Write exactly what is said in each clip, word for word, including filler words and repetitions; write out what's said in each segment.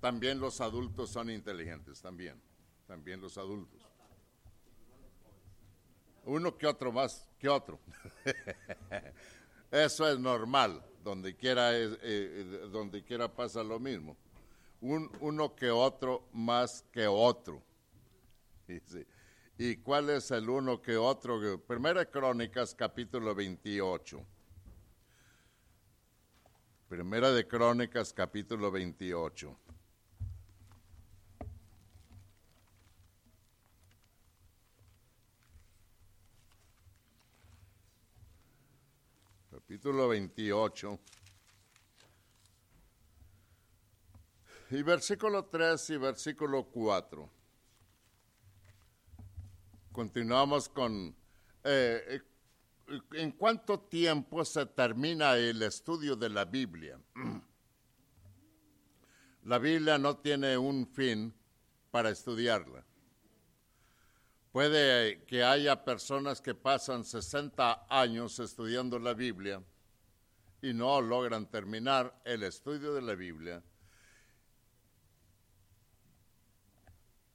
También los adultos son inteligentes, también, también los adultos. Uno que otro más que otro. Eso es normal, donde quiera es, eh, donde quiera pasa lo mismo. Un, uno que otro más que otro. Y, sí. ¿Y cuál es el uno que otro? Primera Crónicas, capítulo veintiocho. Primera de Crónicas, capítulo veintiocho. Capítulo veintiocho. Y versículo tres y versículo cuatro. Continuamos con... Eh, ¿En cuánto tiempo se termina el estudio de la Biblia? La Biblia no tiene un fin para estudiarla. Puede que haya personas que pasan sesenta años estudiando la Biblia y no logran terminar el estudio de la Biblia.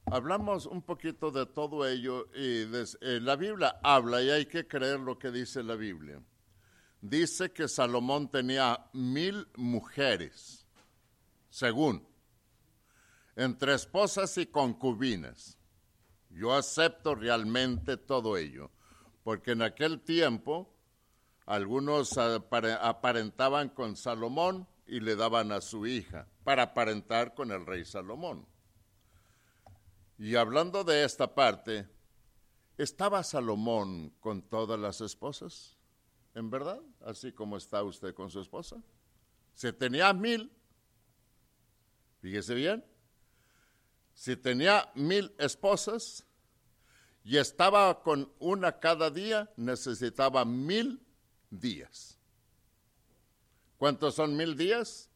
Hablamos un poquito de todo ello y des, eh, la Biblia habla y hay que creer lo que dice la Biblia. Dice que Salomón tenía mil mujeres, según, entre esposas y concubinas. Yo acepto realmente todo ello, porque en aquel tiempo algunos aparentaban con Salomón y le daban a su hija para aparentar con el rey Salomón. Y hablando de esta parte, ¿estaba Salomón con todas las esposas? ¿En verdad? Así como está usted con su esposa. Si tenía mil, fíjese bien, si tenía mil esposas y estaba con una cada día, necesitaba mil días. ¿Cuántos son mil días?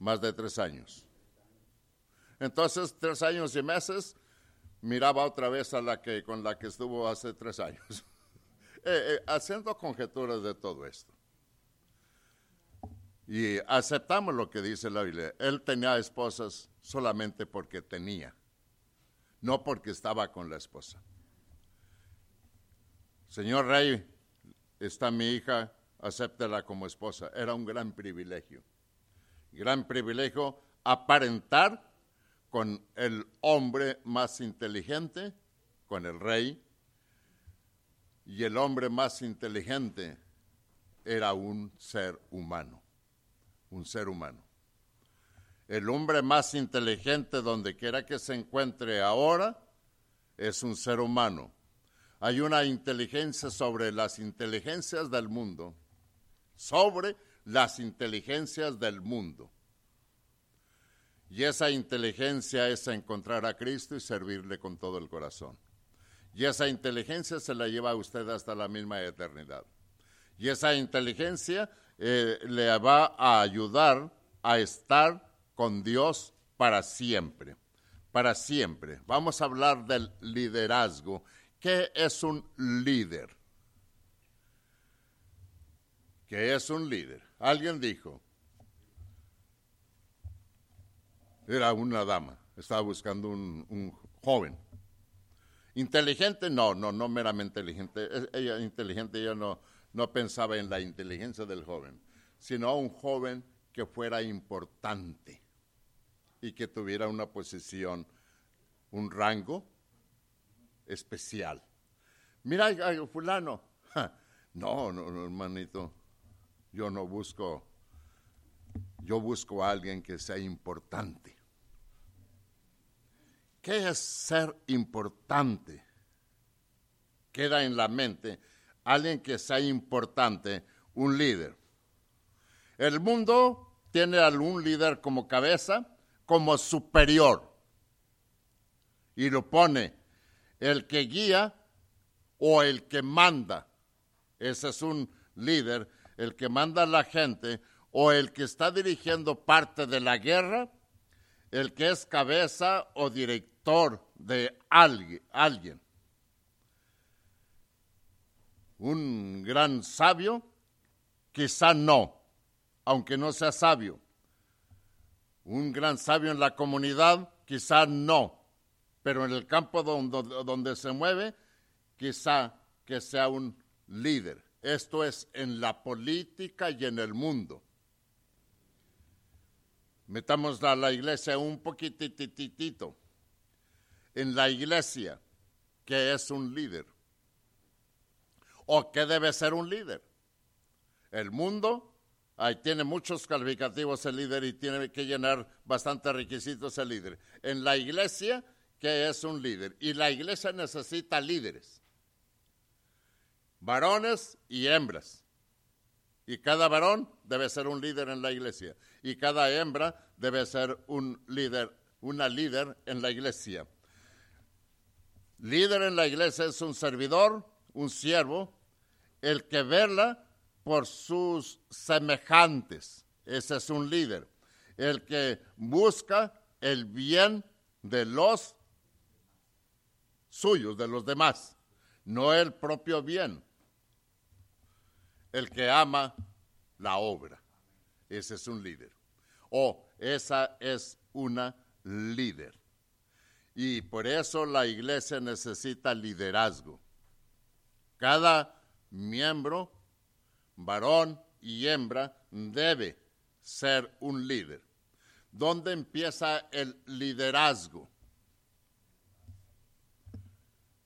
Más de tres años. Entonces, tres años y meses, miraba otra vez a la que con la que estuvo hace tres años, eh, eh, haciendo conjeturas de todo esto. Y aceptamos lo que dice la Biblia. Él tenía esposas solamente porque tenía, no porque estaba con la esposa. Señor rey, está mi hija, acéptela como esposa. Era un gran privilegio, gran privilegio aparentar con el hombre más inteligente, con el rey, y el hombre más inteligente era un ser humano, un ser humano. El hombre más inteligente, donde quiera que se encuentre ahora, es un ser humano. Hay una inteligencia sobre las inteligencias del mundo, sobre las inteligencias del mundo. Y esa inteligencia es encontrar a Cristo y servirle con todo el corazón. Y esa inteligencia se la lleva a usted hasta la misma eternidad. Y esa inteligencia eh, le va a ayudar a estar con Dios para siempre. Para siempre. Vamos a hablar del liderazgo. ¿Qué es un líder? ¿Qué es un líder? Alguien dijo... Era una dama, estaba buscando un, un joven. ¿Inteligente? No, no, no meramente inteligente. Ella inteligente, ella no, no pensaba en la inteligencia del joven, sino un joven que fuera importante y que tuviera una posición, un rango especial. Mira, fulano. No, no, no, hermanito, yo no busco, yo busco a alguien que sea importante. ¿Qué es ser importante? Queda en la mente alguien que sea importante, un líder. El mundo tiene a un líder como cabeza, como superior. Y lo pone el que guía o el que manda. Ese es un líder, el que manda a la gente o el que está dirigiendo parte de la guerra, el que es cabeza o director de alguien. Un gran sabio, quizá no, aunque no sea sabio. un gran sabio en la comunidad, quizá no, pero en el campo donde, donde se mueve, quizá que sea un líder. Esto es en la política y en el mundo. Metamos a la iglesia un poquitititito. En la iglesia, ¿qué es un líder? ¿O qué debe ser un líder? El mundo, ahí tiene muchos calificativos el líder y tiene que llenar bastantes requisitos el líder. En la iglesia, ¿qué es un líder? Y la iglesia necesita líderes, varones y hembras. Y cada varón debe ser un líder en la iglesia. Y cada hembra debe ser un líder, una líder en la iglesia. Líder en la iglesia es un servidor, un siervo, el que vela por sus semejantes. Ese es un líder. El que busca el bien de los suyos, de los demás, no el propio bien. El que ama la obra, ese es un líder. O esa es una líder. Y por eso la iglesia necesita liderazgo. Cada miembro, varón y hembra, debe ser un líder. ¿Dónde empieza el liderazgo?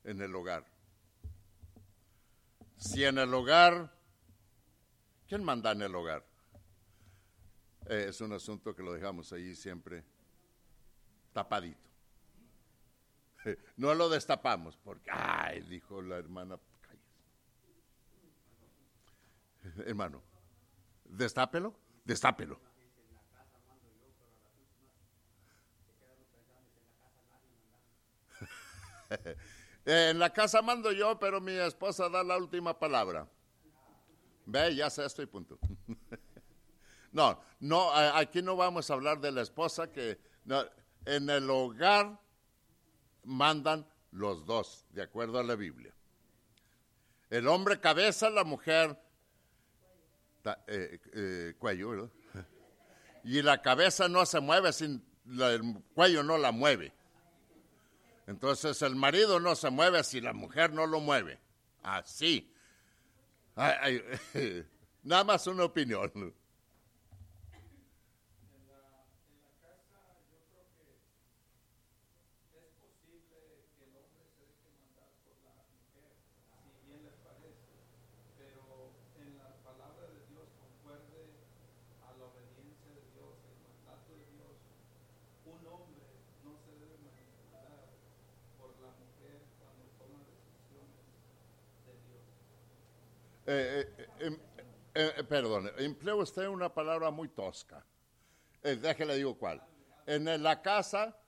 En el hogar. Si en el hogar... ¿Quién manda en el hogar? Eh, es un asunto que lo dejamos ahí siempre tapadito. Eh, no lo destapamos porque, ay, dijo la hermana, cállate. Hermano, destápelo, destápelo. eh, en la casa mando yo, pero mi esposa da la última palabra. Ve, ya sé esto y punto. No, no, aquí no vamos a hablar de la esposa que no, en el hogar mandan los dos, de acuerdo a la Biblia. El hombre cabeza, la mujer eh, eh, cuello, ¿verdad? Y la cabeza no se mueve, sin la, el cuello no la mueve. Entonces el marido no se mueve si la mujer no lo mueve. Así. Ay, ay, nada más una opinión. En la, en la casa yo creo que es posible que el hombre se deje mandar por la mujer, si bien les parece, pero en la palabra de Dios concuerde a la obediencia de Dios, el mandato de Dios. Un hombre no se debe manipular por la mujer cuando toma decisiones de Dios. Eh, eh, eh, eh, perdón, emplea usted una palabra muy tosca. Eh, déjele digo cuál. En la casa,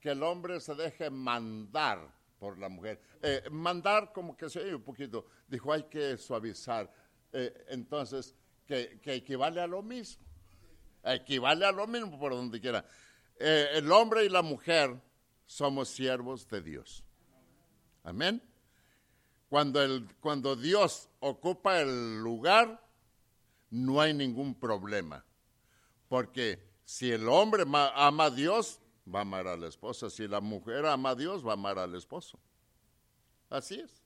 que el hombre se deje mandar por la mujer. Eh, mandar como que se oye un poquito. Dijo, hay que suavizar. Eh, entonces, que, que equivale a lo mismo. Equivale a lo mismo por donde quiera. Eh, el hombre y la mujer somos siervos de Dios. Amén. Cuando, el, cuando Dios ocupa el lugar, no hay ningún problema. Porque si el hombre ma, ama a Dios, va a amar a la esposa. Si la mujer ama a Dios, va a amar al esposo. Así es.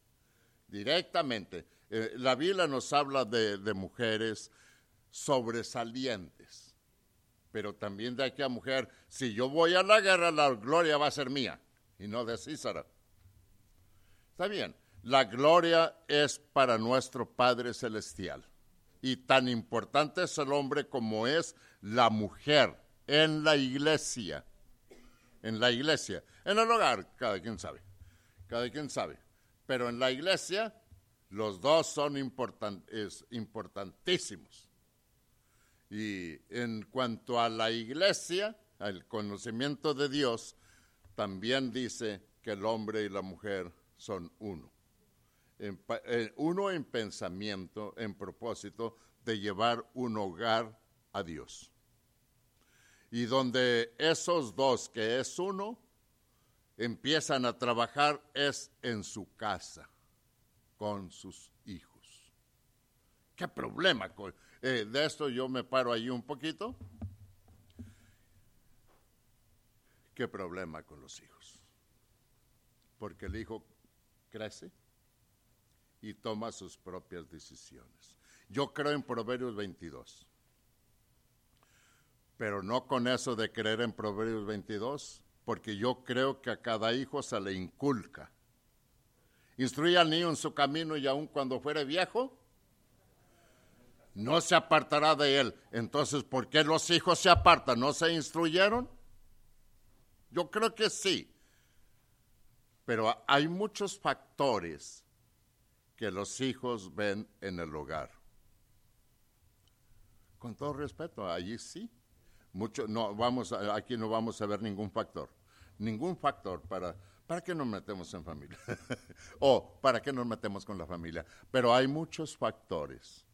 Directamente. Eh, la Biblia nos habla de, de mujeres sobresalientes. Pero también de aquella mujer, si yo voy a la guerra, la gloria va a ser mía. Y no de Císara. Está bien. La gloria es para nuestro Padre Celestial. Y tan importante es el hombre como es la mujer en la iglesia. En la iglesia. En el hogar, cada quien sabe. Cada quien sabe. Pero en la iglesia, los dos son important- es importantísimos. Y en cuanto a la iglesia, al conocimiento de Dios, también dice que el hombre y la mujer son uno. uno en pensamiento, en propósito de llevar un hogar a Dios. Y donde esos dos, que es uno, empiezan a trabajar es en su casa, con sus hijos. ¿Qué problema? Eh, de esto yo me paro ahí un poquito. qué problema con los hijos. Porque el hijo crece y toma sus propias decisiones. Yo creo en Proverbios veintidós, pero no con eso de creer en Proverbios veintidós, porque yo creo que a cada hijo se le inculca. Instruye al niño en su camino y aun cuando fuere viejo, no se apartará de él. Entonces, ¿por qué los hijos se apartan? ¿No se instruyeron? Yo creo que sí, pero hay muchos factores que los hijos ven en el hogar. Con todo respeto, allí sí. Mucho, no, vamos a, aquí no vamos a ver ningún factor, ningún factor para, para qué nos metemos en familia o para qué nos metemos con la familia. Pero hay muchos factores.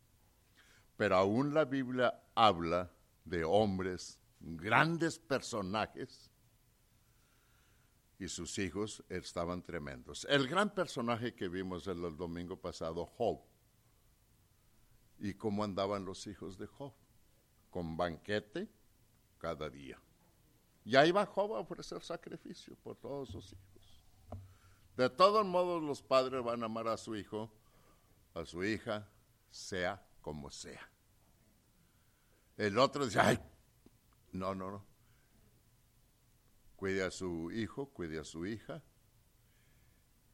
Pero aún la Biblia habla de hombres, grandes personajes, y sus hijos estaban tremendos. El gran personaje que vimos el, el domingo pasado, Job, y cómo andaban los hijos de Job, con banquete cada día. Y ahí va Job a ofrecer sacrificio por todos sus hijos. De todos modos, los padres van a amar a su hijo, a su hija, sea como sea. El otro dice, ay, no, no, no. Cuide a su hijo, cuide a su hija.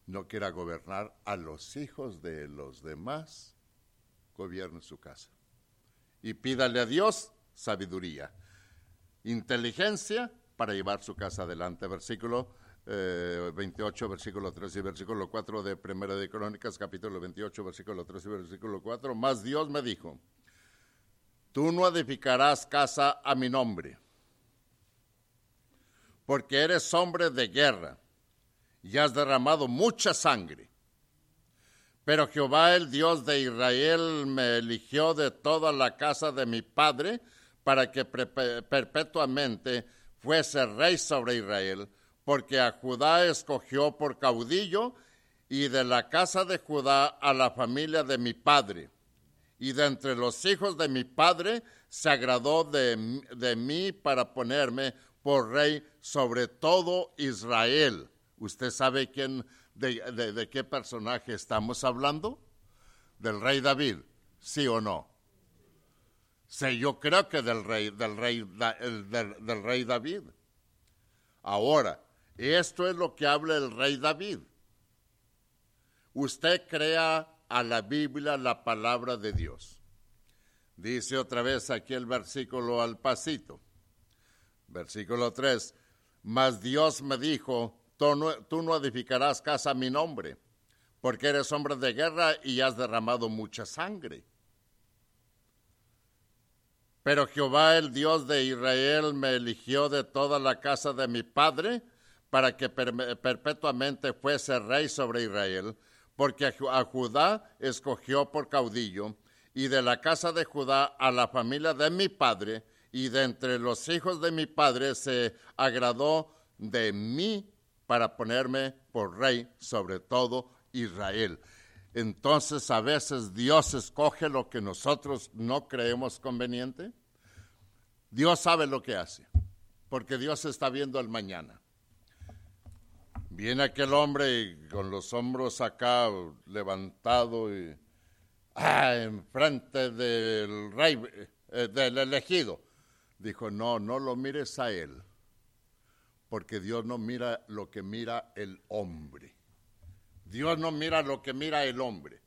No quiera gobernar a los hijos de los demás. Gobierne su casa. Y pídale a Dios sabiduría, inteligencia para llevar su casa adelante. Versículo eh, veintiocho, versículo tres y versículo cuatro de Primera de Crónicas, capítulo veintiocho, versículo tres y versículo cuatro. Mas Dios me dijo, tú no edificarás casa a mi nombre, porque eres hombre de guerra y has derramado mucha sangre. Pero Jehová, el Dios de Israel, me eligió de toda la casa de mi padre para que pre- perpetuamente fuese rey sobre Israel, porque a Judá escogió por caudillo, y de la casa de Judá a la familia de mi padre. Y de entre los hijos de mi padre se agradó de, de mí para ponerme por rey sobre todo Israel. ¿Usted sabe quién, de, de, de qué personaje estamos hablando? ¿Del rey David? ¿Sí o no? Sí, yo creo que del rey, del rey, del, del rey David. Ahora, esto es lo que habla el rey David. Usted crea a la Biblia la palabra de Dios. Dice otra vez aquí el versículo al pasito. Versículo tres, mas Dios me dijo, tú no, tú no edificarás casa a mi nombre, porque eres hombre de guerra y has derramado mucha sangre. Pero Jehová, el Dios de Israel, me eligió de toda la casa de mi padre, para que per- perpetuamente fuese rey sobre Israel, porque a Judá escogió por caudillo, y de la casa de Judá a la familia de mi padre, y de entre los hijos de mi padre se agradó de mí para ponerme por rey sobre todo Israel. Entonces, a veces Dios escoge lo que nosotros no creemos conveniente. Dios sabe lo que hace, porque Dios está viendo el mañana. Viene aquel hombre y con los hombros acá levantado y ah, enfrente del rey, eh, del elegido. Dijo, no, no lo mires a él, porque Dios no mira lo que mira el hombre. Dios no mira lo que mira el hombre.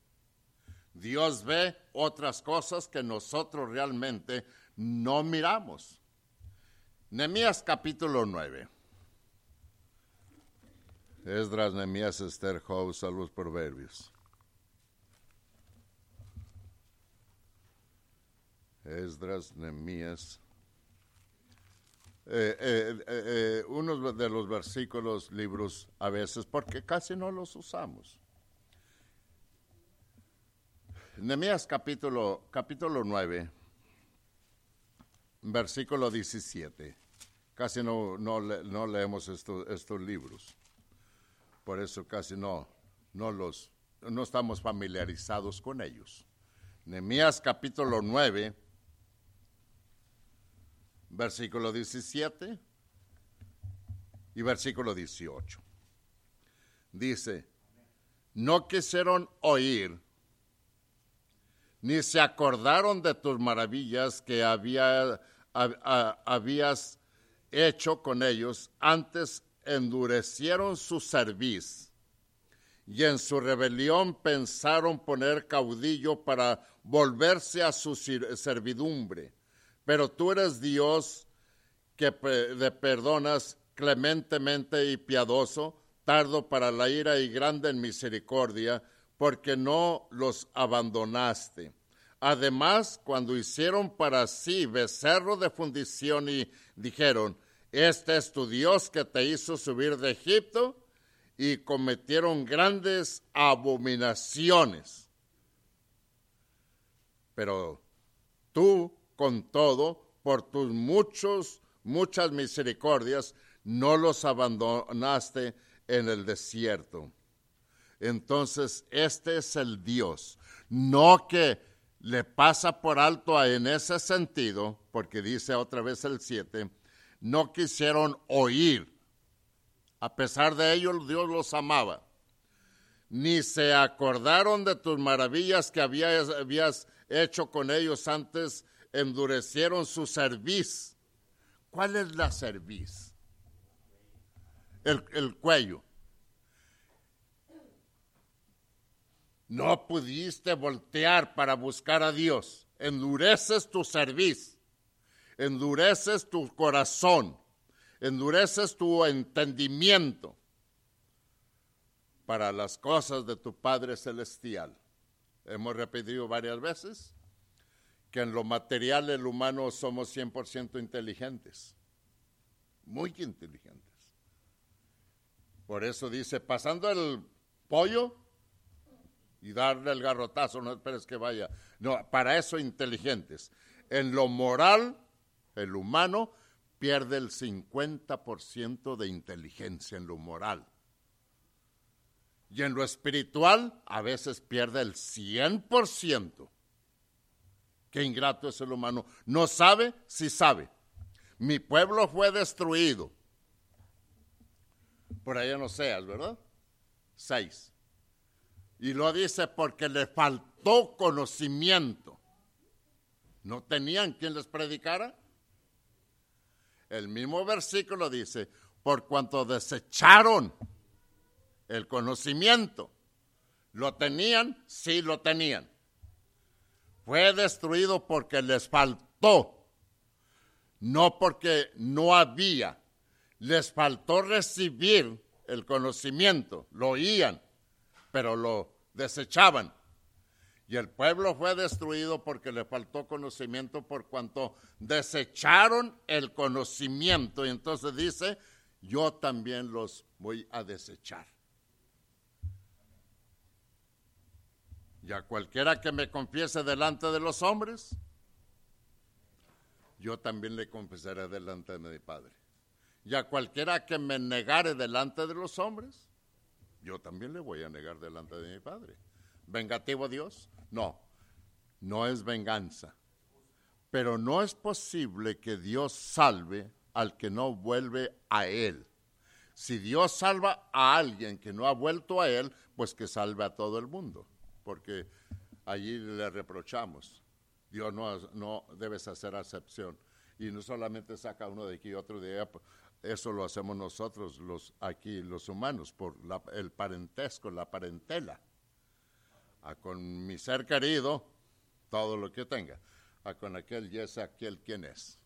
Dios ve otras cosas que nosotros realmente no miramos. Nehemías capítulo nueve. Esdras, Nehemías, Ester, Job, Salmos, Proverbios. Esdras, Nehemías. Eh, eh, eh, eh, uno de los versículos, libros a veces, porque casi no los usamos. Nehemías capítulo, capítulo nueve, versículo diecisiete. Casi no, no, le, no leemos esto, estos libros, por eso casi no, no, los, no estamos familiarizados con ellos. Nehemías capítulo nueve, versículo diecisiete, y versículo dieciocho. Dice, no quisieron oír, ni se acordaron de tus maravillas que había, hab, a, habías hecho con ellos, antes endurecieron su cerviz, y en su rebelión pensaron poner caudillo para volverse a su servidumbre. Pero tú eres Dios que le perdonas clementemente y piadoso, tardo para la ira y grande en misericordia, porque no los abandonaste. Además, cuando hicieron para sí becerro de fundición y dijeron, este es tu Dios que te hizo subir de Egipto, y cometieron grandes abominaciones. Pero tú, con todo, por tus muchos, muchas misericordias, no los abandonaste en el desierto. Entonces, este es el Dios. No que le pasa por alto a, en ese sentido, porque dice otra vez el siete, no quisieron oír. A pesar de ello, Dios los amaba. Ni se acordaron de tus maravillas que habías, habías hecho con ellos antes, endurecieron su cerviz. ¿Cuál es la cerviz? El, el cuello. No pudiste voltear para buscar a Dios. Endureces tu cerviz. Endureces tu corazón. Endureces tu entendimiento para las cosas de tu Padre Celestial. Hemos repetido varias veces que en lo material el humano somos cien por ciento inteligentes, muy inteligentes. Por eso dice, pasando el pollo y darle el garrotazo, no esperes que vaya. No, para eso inteligentes. En lo moral, el humano pierde el cincuenta por ciento de inteligencia en lo moral. Y en lo espiritual, a veces pierde el cien por ciento. Qué ingrato es el humano. No sabe, sí sabe. Mi pueblo fue destruido. Por allá no seas, ¿verdad? Seis. Y lo dice porque le faltó conocimiento. No tenían quien les predicara. El mismo versículo dice, por cuanto desecharon el conocimiento, lo tenían, sí lo tenían. Fue destruido porque les faltó, no porque no había. Les faltó recibir el conocimiento, lo oían, pero lo desechaban. Y el pueblo fue destruido porque le faltó conocimiento, por cuanto desecharon el conocimiento. Y entonces dice, yo también los voy a desechar. Y a cualquiera que me confiese delante de los hombres, yo también le confesaré delante de mi Padre. Y a cualquiera que me negare delante de los hombres, yo también le voy a negar delante de mi Padre. ¿Vengativo Dios? No, no es venganza. Pero no es posible que Dios salve al que no vuelve a Él. Si Dios salva a alguien que no ha vuelto a Él, pues que salve a todo el mundo, porque allí le reprochamos. Dios no, no debes hacer acepción. Y no solamente saca uno de aquí y otro de allá. Eso lo hacemos nosotros los aquí, los humanos, por la, el parentesco, la parentela. A con mi ser querido, todo lo que tenga. A con aquel y es aquel quien es.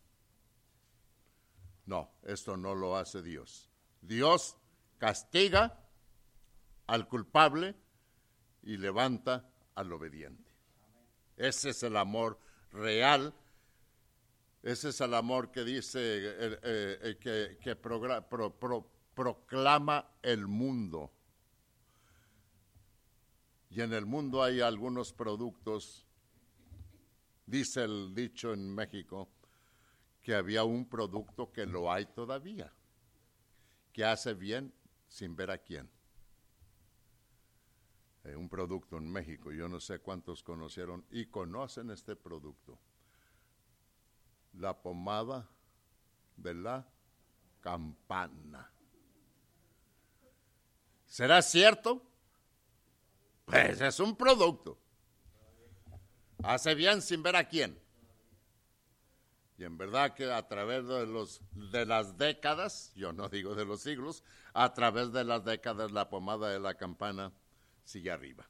No, esto no lo hace Dios. Dios castiga al culpable y levanta al obediente. Ese es el amor real. Ese es el amor que dice, eh, eh, que, que progra- pro, pro, proclama el mundo. Y en el mundo hay algunos productos, dice el dicho en México, que había un producto que lo hay todavía, que hace bien sin ver a quién. Eh, un producto en México, yo no sé cuántos conocieron y conocen este producto. La pomada de la campana. ¿Será cierto? Pues es un producto. Hace bien sin ver a quién. Y en verdad que a través de, los, de las décadas, yo no digo de los siglos, a través de las décadas la pomada de la campana sigue arriba.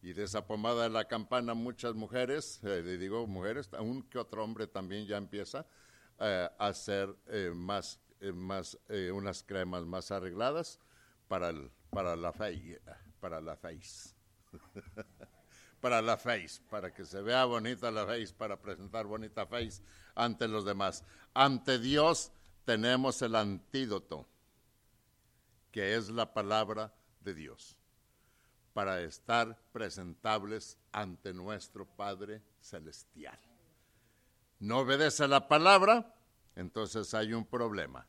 Y de esa pomada de la campana muchas mujeres, eh, digo mujeres, aún que otro hombre también ya empieza eh, a hacer eh, más, eh, más eh, unas cremas más arregladas para, el, para la face, para la face. para la face, para que se vea bonita la face, para presentar bonita face ante los demás. Ante Dios tenemos el antídoto, que es la palabra de Dios, para estar presentables ante nuestro Padre Celestial. No obedece la palabra, entonces hay un problema.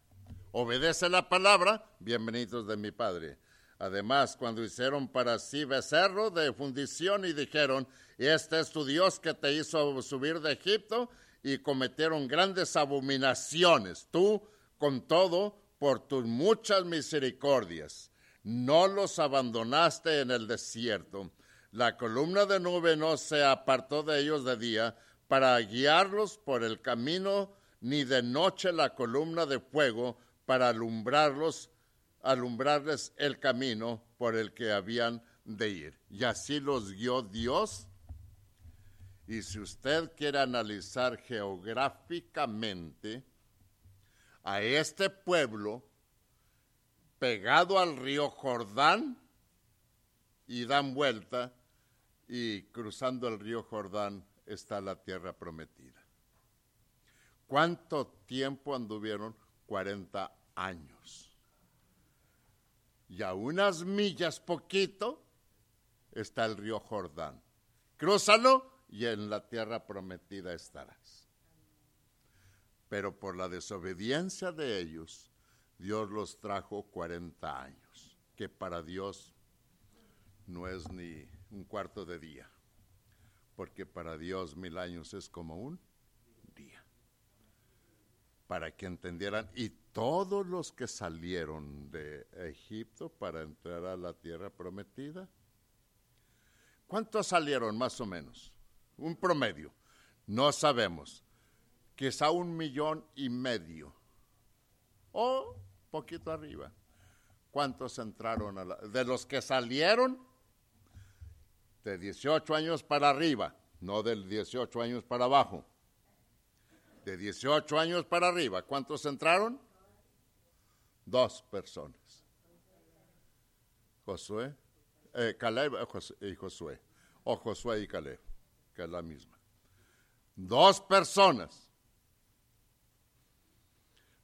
Obedece la palabra, bienvenidos de mi Padre. Además, cuando hicieron para sí becerro de fundición y dijeron, este es tu Dios que te hizo subir de Egipto, y cometieron grandes abominaciones. Tú, con todo, por tus muchas misericordias, no los abandonaste en el desierto. La columna de nube no se apartó de ellos de día para guiarlos por el camino, ni de noche la columna de fuego para alumbrarlos alumbrarles el camino por el que habían de ir. Y así los guió Dios. Y si usted quiere analizar geográficamente a este pueblo pegado al río Jordán, y dan vuelta, y cruzando el río Jordán está la tierra prometida. ¿Cuánto tiempo anduvieron? cuarenta años. Y a unas millas poquito está el río Jordán. Crúzalo y en la tierra prometida estarás. Pero por la desobediencia de ellos, Dios los trajo cuarenta años, que para Dios no es ni un cuarto de día, porque para Dios mil años es como un día. Para que entendieran, y todos los que salieron de Egipto para entrar a la tierra prometida, ¿cuántos salieron más o menos? Un promedio, no sabemos, quizá un millón y medio, o poquito arriba. ¿Cuántos entraron a la, de los que salieron de dieciocho años para arriba, no del dieciocho años para abajo? De dieciocho años para arriba, ¿cuántos entraron? Dos personas. Josué, eh, Caleb y Josué, o Josué y Caleb, que es la misma. Dos personas.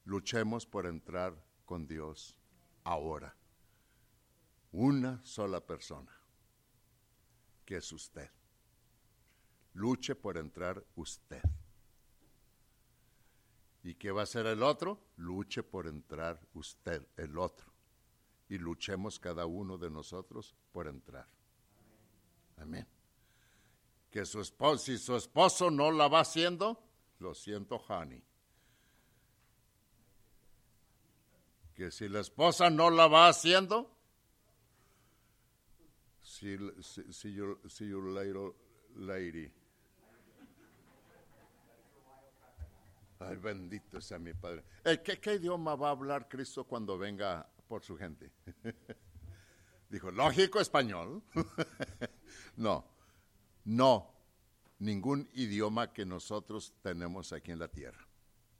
Luchemos por entrar con Dios ahora. Una sola persona, que es usted. Luche por entrar usted. ¿Y qué va a hacer el otro? Luche por entrar usted, el otro. Y luchemos cada uno de nosotros por entrar. Amén. Que su esposo, si su esposo no la va haciendo, lo siento, honey. Que si la esposa no la va haciendo, see, see, see your, see your little lady. Ay, bendito sea mi Padre. ¿Qué, qué idioma va a hablar Cristo cuando venga por su gente? Dijo, lógico, español. No, no, ningún idioma que nosotros tenemos aquí en la tierra.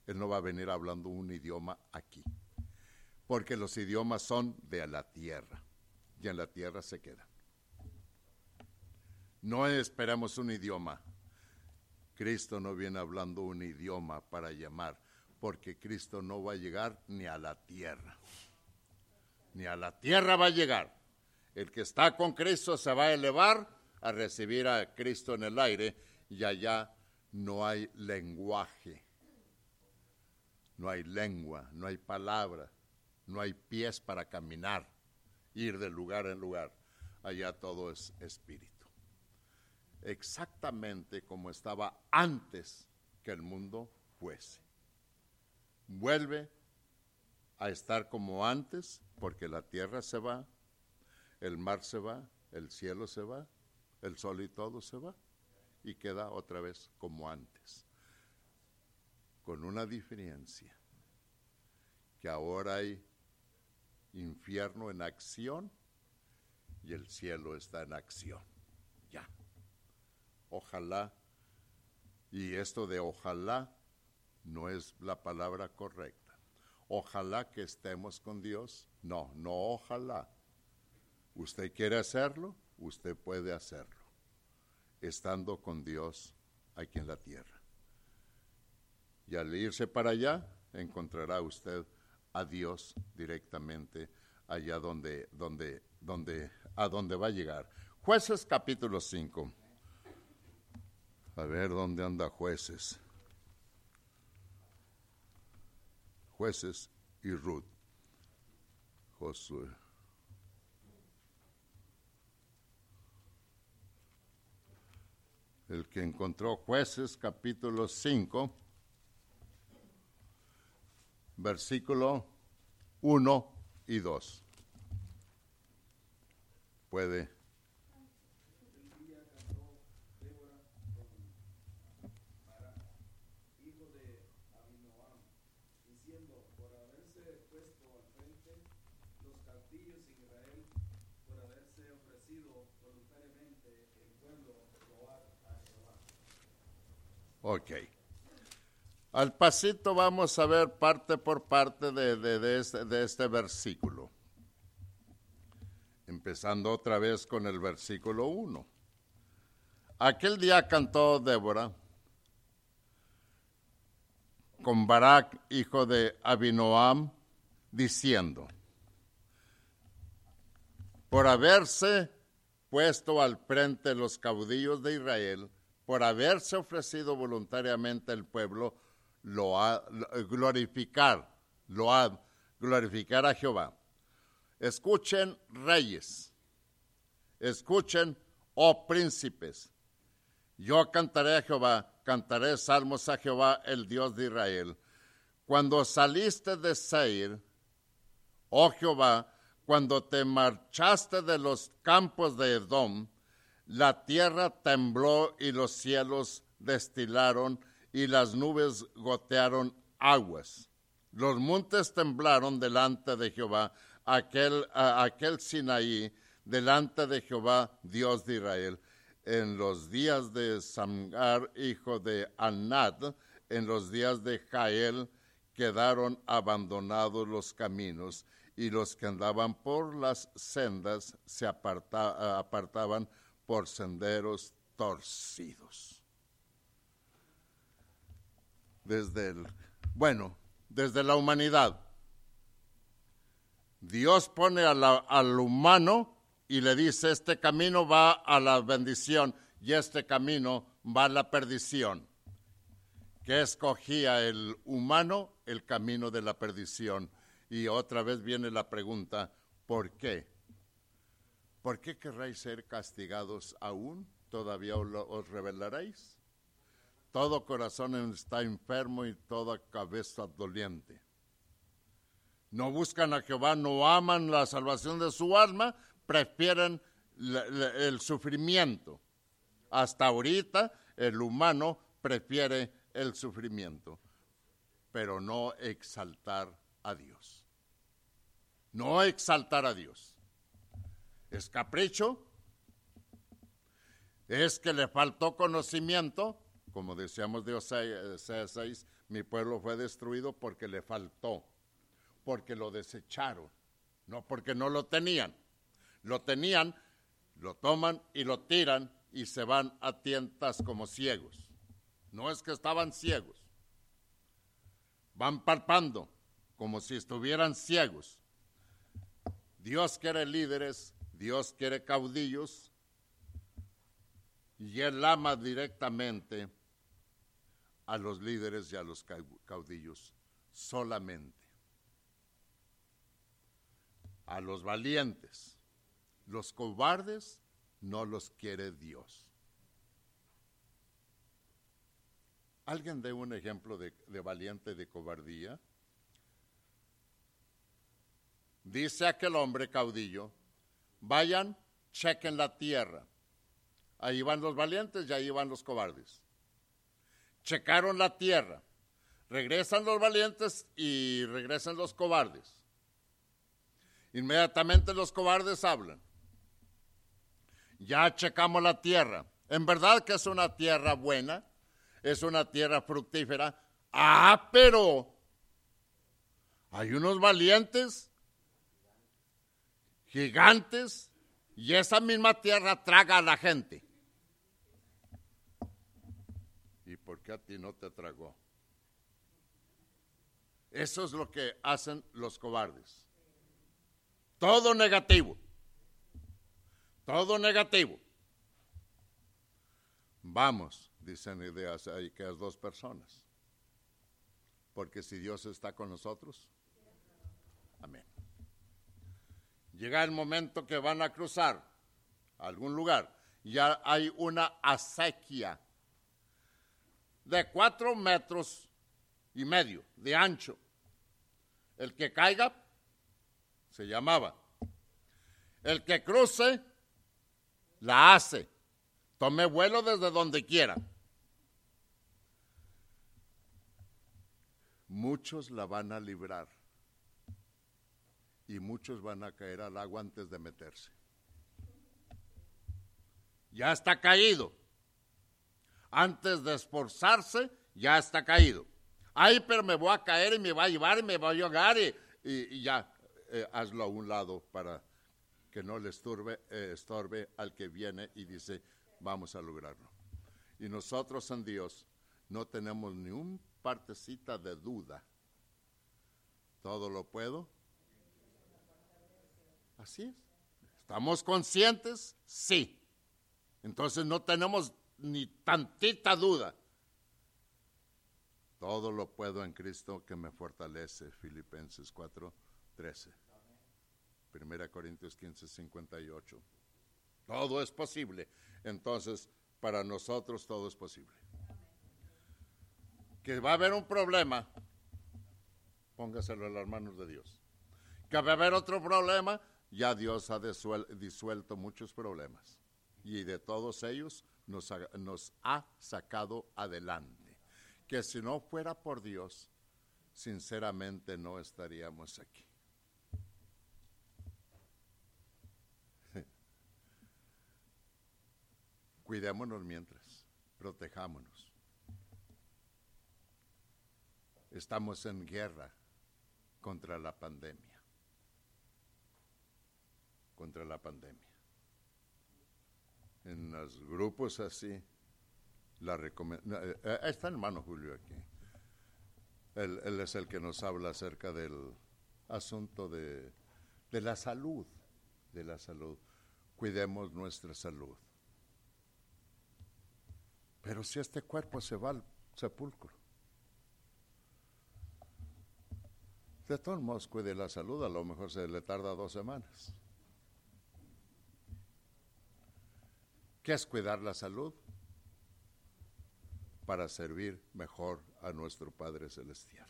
Él no va a venir hablando un idioma aquí, porque los idiomas son de la tierra, y en la tierra se quedan. No esperamos un idioma. Cristo no viene hablando un idioma para llamar, porque Cristo no va a llegar ni a la tierra. Ni a la tierra va a llegar. El que está con Cristo se va a elevar a recibir a Cristo en el aire, y allá no hay lenguaje, no hay lengua, no hay palabra, no hay pies para caminar, ir de lugar en lugar. Allá todo es espíritu. Exactamente como estaba antes que el mundo fuese. Vuelve a estar como antes, porque la tierra se va, el mar se va, el cielo se va, el sol y todo se va, y queda otra vez como antes, con una diferencia, que ahora hay infierno en acción y el cielo está en acción, ya. Ojalá, y esto de ojalá no es la palabra correcta. Ojalá que estemos con Dios, no, no ojalá. Usted quiere hacerlo, usted puede hacerlo, estando con Dios aquí en la tierra. Y al irse para allá, encontrará usted a Dios directamente allá donde, donde, donde, a donde va a llegar. Jueces capítulo cinco. A ver, ¿dónde anda Jueces? Jueces y Ruth. Josué. El que encontró Jueces, capítulo cinco, versículo uno y dos. Puede. Ok. Al pasito vamos a ver parte por parte de, de, de, este, de este versículo. Empezando otra vez con el versículo uno. Aquel día cantó Débora con Barak, hijo de Abinoam, diciendo: por haberse puesto al frente los caudillos de Israel, por haberse ofrecido voluntariamente el pueblo, load, glorificar, load, glorificar a Jehová. Escuchen, reyes, escuchen, oh príncipes. Yo cantaré a Jehová, cantaré salmos a Jehová, el Dios de Israel. Cuando saliste de Seir, oh Jehová, cuando te marchaste de los campos de Edom, la tierra tembló y los cielos destilaron y las nubes gotearon aguas. Los montes temblaron delante de Jehová, aquel, uh, aquel Sinaí, delante de Jehová, Dios de Israel. En los días de Samgar, hijo de Anad, en los días de Jael, quedaron abandonados los caminos, y los que andaban por las sendas se aparta, uh, apartaban por senderos torcidos. Desde el, bueno, desde la humanidad. Dios pone a la, al humano y le dice: este camino va a la bendición y este camino va a la perdición. ¿Qué escogía el humano? El camino de la perdición. Y otra vez viene la pregunta: ¿por qué? ¿Por qué querréis ser castigados aún? ¿Todavía os rebelaréis? Todo corazón está enfermo y toda cabeza doliente. No buscan a Jehová, no aman la salvación de su alma, prefieren la, la, el sufrimiento. Hasta ahorita el humano prefiere el sufrimiento, pero no exaltar a Dios. No exaltar a Dios. ¿Es capricho? ¿Es que le faltó conocimiento? Como decíamos de Oseas seis, mi pueblo fue destruido porque le faltó, porque lo desecharon, no porque no lo tenían. Lo tenían, lo toman y lo tiran y se van a tientas como ciegos. No es que estaban ciegos, van palpando como si estuvieran ciegos. Dios quiere líderes, Dios quiere caudillos, y Él ama directamente a los líderes y a los caudillos solamente. A los valientes, los cobardes no los quiere Dios. ¿Alguien dé un ejemplo de, de valiente de cobardía? Dice aquel hombre caudillo, vayan, chequen la tierra. Ahí van los valientes y ahí van los cobardes. Checaron la tierra. Regresan los valientes y regresan los cobardes. Inmediatamente los cobardes hablan. Ya checamos la tierra. En verdad que es una tierra buena, es una tierra fructífera. Ah, pero hay unos valientes, gigantes, y esa misma tierra traga a la gente. ¿Y por qué a ti no te tragó? Eso es lo que hacen los cobardes. Todo negativo. Todo negativo. Vamos, dicen ideas ahí que es dos personas. Porque si Dios está con nosotros, amén. Llega el momento que van a cruzar a algún lugar. Ya hay una acequia de cuatro metros y medio de ancho. El que caiga, se llamaba. El que cruce, la hace. Tome vuelo desde donde quiera. Muchos la van a librar. Y muchos van a caer al agua antes de meterse. Ya está caído. Antes de esforzarse, ya está caído. Ay, pero me voy a caer y me va a llevar y me va a llegar y, y, y ya. Eh, hazlo a un lado para que no le estorbe, eh, estorbe al que viene y dice, vamos a lograrlo. Y nosotros en Dios no tenemos ni un partecita de duda. Todo lo puedo. Así es. ¿Estamos conscientes? Sí. Entonces no tenemos ni tantita duda. Todo lo puedo en Cristo que me fortalece. Filipenses cuatro, trece. primera Corintios quince, cincuenta y ocho. Todo es posible. Entonces, para nosotros todo es posible. Que va a haber un problema, póngaselo en las manos de Dios. Que va a haber otro problema, ya Dios ha desuel- disuelto muchos problemas y de todos ellos nos ha, nos ha sacado adelante. Que si no fuera por Dios, sinceramente no estaríamos aquí. Cuidémonos mientras, protejámonos. Estamos en guerra contra la pandemia. contra la pandemia. En los grupos así, la recomendación... Está el hermano Julio aquí. Él, él es el que nos habla acerca del asunto de, de la salud, de la salud. Cuidemos nuestra salud. Pero si este cuerpo se va al sepulcro, de todos modos cuide la salud, a lo mejor se le tarda dos semanas. ¿Qué es cuidar la salud? Para servir mejor a nuestro Padre Celestial.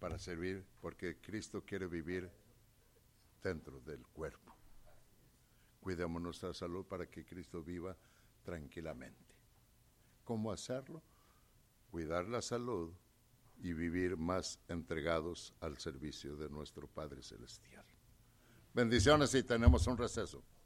Para servir, porque Cristo quiere vivir dentro del cuerpo. Cuidemos nuestra salud para que Cristo viva tranquilamente. ¿Cómo hacerlo? Cuidar la salud y vivir más entregados al servicio de nuestro Padre Celestial. Bendiciones y tenemos un receso.